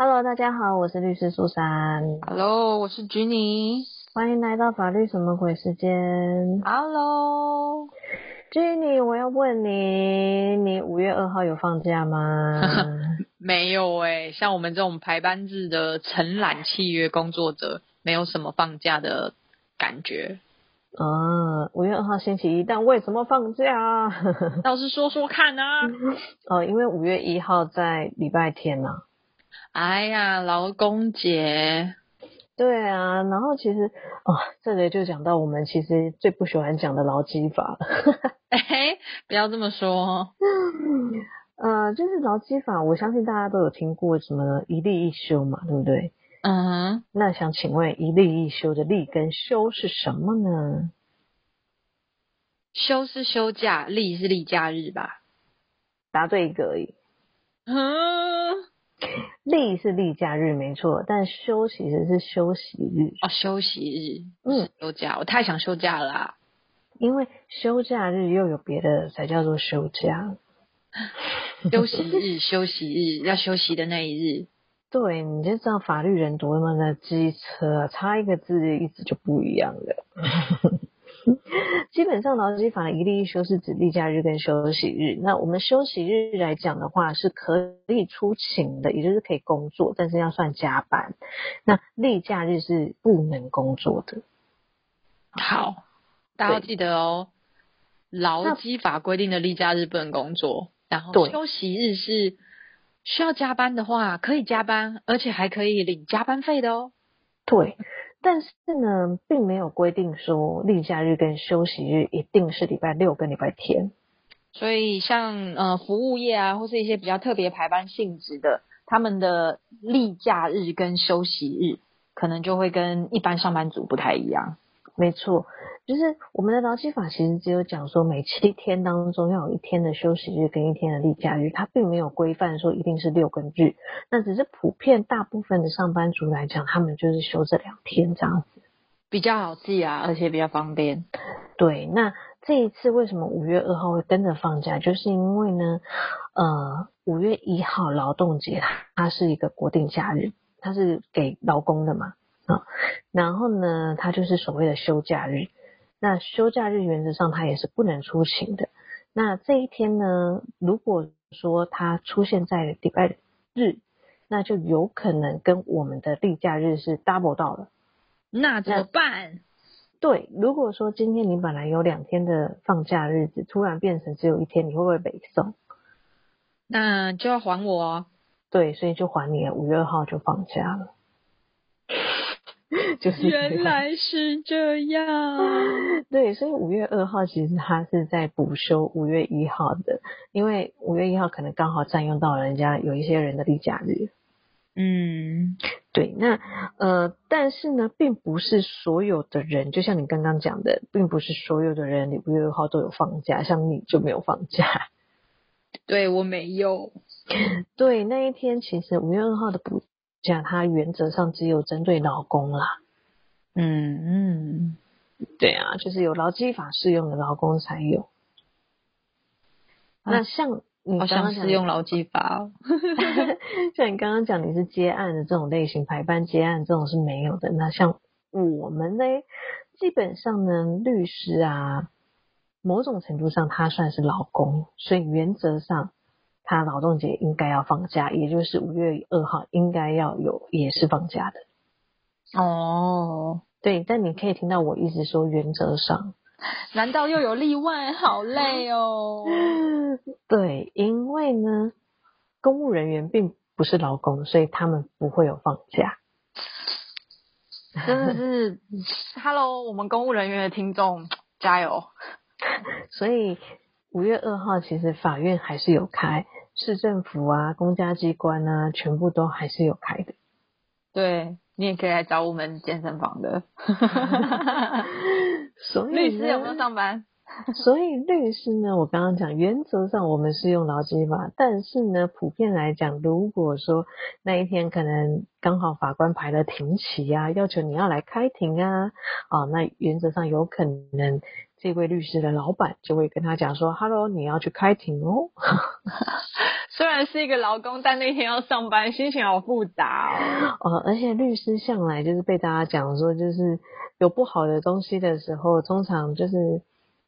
Hello， 大家好，我是律师苏珊。Hello， 我是 Ginny。欢迎来到法律什么鬼时间。Hello，Ginny， 我要问你，你5月2号有放假吗？没有耶，像我们这种排班制的承揽契约工作者，没有什么放假的感觉。啊，5月2号星期一，但为什么放假啊？倒是说说看啊。哦，因为5月1号在礼拜天啊。哎呀，劳工节。对啊，然后其实这个就讲到我们其实最不喜欢讲的劳基法了。哎，不要这么说。就是劳基法，我相信大家都有听过什么一例一休嘛，对不对？嗯，那想请问一例一休的例跟休是什么呢？休是休假，例是例假日吧？答对一个而已。例是例假日没错，但休其实是休息日。哦，休息日，休假，我太想休假了啊。因为休假日又有别的才叫做休假。休息日，休息日，要休息的那一日。对，你就知道法律人多么的机车啊，差一个字意思就不一样了。基本上劳基法一例一休是指例假日跟休息日，那我们休息日来讲的话是可以出勤的，也就是可以工作，但是要算加班，那例假日是不能工作的。好，大家要记得哦，劳基法规定的例假日不能工作，然后休息日是需要加班的话可以加班，而且还可以领加班费的哦。对，但是呢，并没有规定说例假日跟休息日一定是礼拜六跟礼拜天，所以像服务业啊，或是一些比较特别排班性质的，他们的例假日跟休息日可能就会跟一般上班族不太一样。没错，就是我们的劳基法其实只有讲说每7天当中要有一天的休息日跟一天的例假日，它并没有规范说一定是6跟日，那只是普遍大部分的上班族来讲，他们就是休这2天这样子，比较好记啊，而且比较方便。对，那这一次为什么5月2号会跟着放假，就是因为呢5月1号劳动节它是一个国定假日，它是给劳工的嘛。然后呢，它就是所谓的休假日，那休假日原则上它也是不能出勤的，那这一天呢，如果说它出现在礼拜日，那就有可能跟我们的例假日是 double 到了，那怎么办？对，如果说今天你本来有2天的放假日子，突然变成只有1天，你会不会被送？那就要还我哦。对，所以就还你了，5月2号就放假了。就是原来是这样。对，所以5月2号其实它是在补休5月1号的，因为5月1号可能刚好占用到人家有一些人的例假日。嗯，对，那但是呢，并不是所有的人，就像你刚刚讲的，并不是所有的人5月2号都有放假，像你就没有放假。对，我没有。对，那一天其实5月2号的补假它原则上只有针对劳工啦。嗯嗯，对啊，就是有劳基法适用的劳工才有。那像你刚刚讲适用劳基法哦。像你刚刚讲你是接案的这种类型，排班接案这种是没有的。那像我们呢，基本上呢，律师啊，某种程度上他算是劳工，所以原则上他劳动节应该要放假，也就是5月2号应该要有也是放假的。哦，对，但你可以听到我一直说原则上，难道又有例外？好累哦。对，因为呢，公务人员并不是劳工，所以他们不会有放假。真的是 ，Hello， 我们公务人员的听众加油！所以5月2号其实法院还是有开。市政府啊，公家机关啊，全部都还是有开的。对，你也可以来找我们健身房的。所以律师有没有上班？所以律师呢，我刚刚讲原则上我们是用劳基法，但是呢，普遍来讲，如果说那一天可能刚好法官排了庭期啊，要求你要来开庭啊，那原则上有可能这位律师的老板就会跟他讲说 Hello 你要去开庭哦。虽然是一个劳工，但那天要上班，心情好复杂哦。而且律师向来就是被大家讲说，就是有不好的东西的时候，通常就是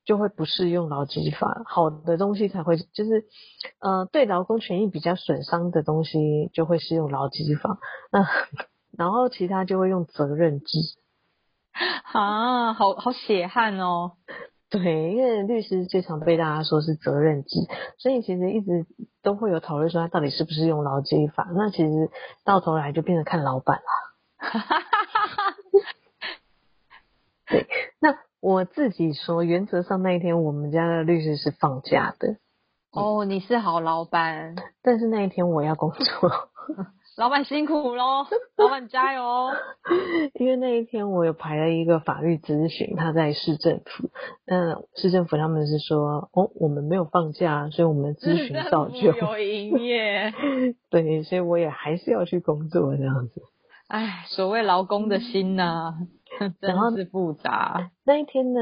就会不适用劳基法，好的东西才会就是对劳工权益比较损伤的东西就会适用劳基法，然后其他就会用责任制啊，好血汗哦。对，因为律师最常被大家说是责任制，所以其实一直都会有讨论说他到底是不是用劳基法，那其实到头来就变成看老板了。对，那我自己说原则上那一天我们家的律师是放假的。哦，你是好老板。但是那一天我要工作。老板辛苦咯，老板加油。因为那一天我有排了一个法律咨询，他在市政府，那市政府他们是说我们没有放假，所以我们咨询早就有营业。对，所以我也还是要去工作这样子。哎，所谓劳工的心啊，真是复杂。那一天呢，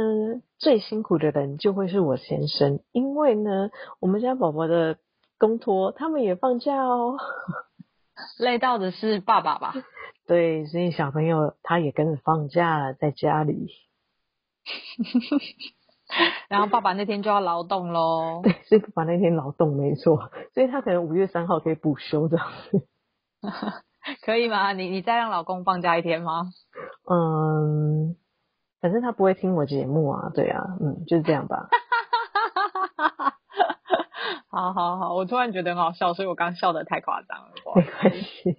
最辛苦的人就会是我先生，因为呢我们家宝宝的公托他们也放假哦。累到的是爸爸吧？对，所以小朋友他也跟着放假了，在家里。然后爸爸那天就要劳动咯。对，所以爸爸那天劳动没错，所以他可能5月3号可以补休这样子。可以吗？你再让老公放假一天吗？反正他不会听我节目啊。对啊，就是这样吧。好，我突然觉得很好笑，所以我刚笑得太夸张了。没关系。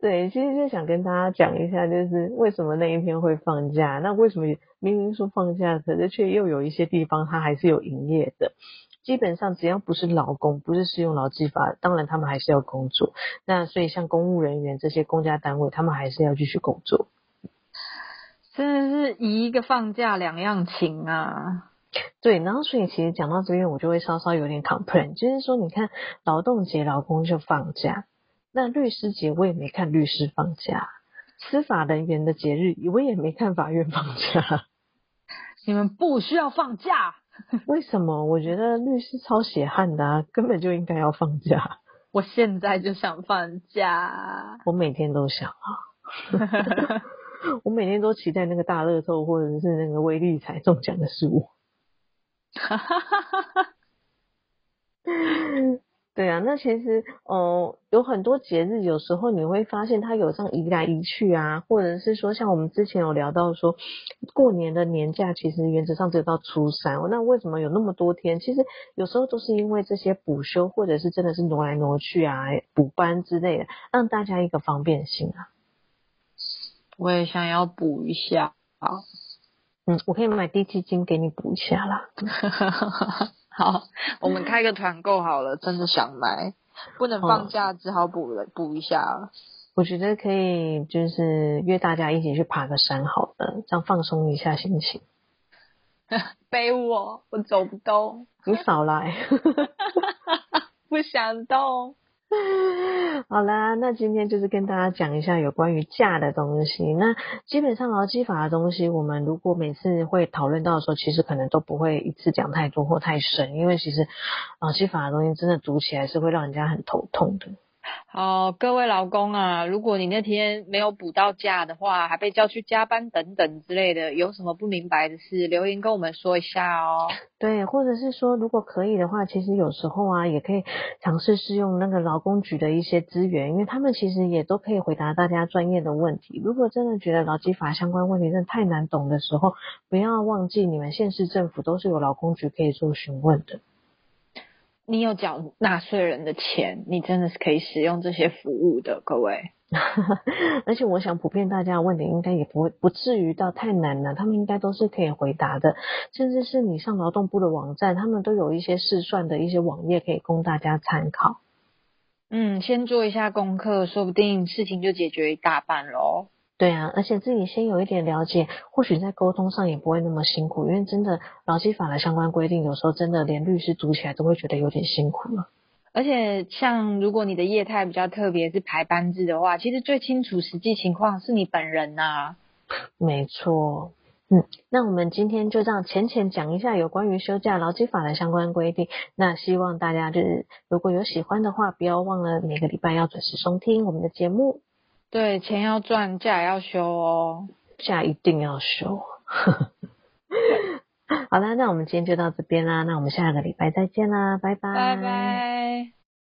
对，其实就想跟大家讲一下，就是为什么那一天会放假，那为什么明明说放假，可是却又有一些地方它还是有营业的。基本上只要不是劳工，不是适用劳基法，当然他们还是要工作。那所以像公务人员这些公家单位，他们还是要继续工作。真的是一个放假两样情啊。对，然后所以其实讲到这边我就会稍稍有点 complain， 就是说你看劳动节劳工就放假，那律师节我也没看律师放假，司法人员的节日我也没看法院放假。你们不需要放假。为什么？我觉得律师超血汗的啊，根本就应该要放假。我现在就想放假。我每天都想啊。我每天都期待那个大乐透或者是那个威力彩中奖的是我。对啊，那其实有很多节日有时候你会发现它有这样移来移去啊，或者是说像我们之前有聊到说过年的年假其实原则上只有到初3，那为什么有那么多天？其实有时候都是因为这些补休或者是真的是挪来挪去啊，补班之类的，让大家一个方便性啊。我也想要补一下啊。我可以买低基金给你补一下啦。好，我们开个团购好了，真的想买，不能放假，只好补一下。我觉得可以，就是约大家一起去爬个山好了，这样放松一下心情。背我，我走不动。你少来。不想动。好啦，那今天就是跟大家讲一下有关于假的东西。那基本上劳基法的东西，我们如果每次会讨论到的时候，其实可能都不会一次讲太多或太深，因为其实劳基法的东西真的读起来是会让人家很头痛的。好，各位劳工啊，如果你那天没有补到假的话，还被叫去加班等等之类的，有什么不明白的事留言跟我们说一下哦。对，或者是说如果可以的话，其实有时候啊也可以尝试试用那个劳工局的一些资源，因为他们其实也都可以回答大家专业的问题。如果真的觉得劳基法相关问题真的太难懂的时候，不要忘记你们县市政府都是有劳工局可以做询问的。你有缴纳税人的钱，你真的是可以使用这些服务的，各位。而且我想普遍大家的问题应该也不至于到太难了，他们应该都是可以回答的，甚至是你上劳动部的网站，他们都有一些试算的一些网页可以供大家参考。先做一下功课，说不定事情就解决一大半咯。对啊，而且自己先有一点了解，或许在沟通上也不会那么辛苦，因为真的劳基法的相关规定有时候真的连律师读起来都会觉得有点辛苦了。而且像如果你的业态比较特别是排班制的话，其实最清楚实际情况是你本人啊。没错。那我们今天就这样浅浅讲一下有关于休假劳基法的相关规定，那希望大家就是如果有喜欢的话，不要忘了每个礼拜要准时收听我们的节目。对，钱要赚，假要休哦，假一定要休。好啦，那我们今天就到这边啦，那我们下个礼拜再见啦，拜拜拜拜。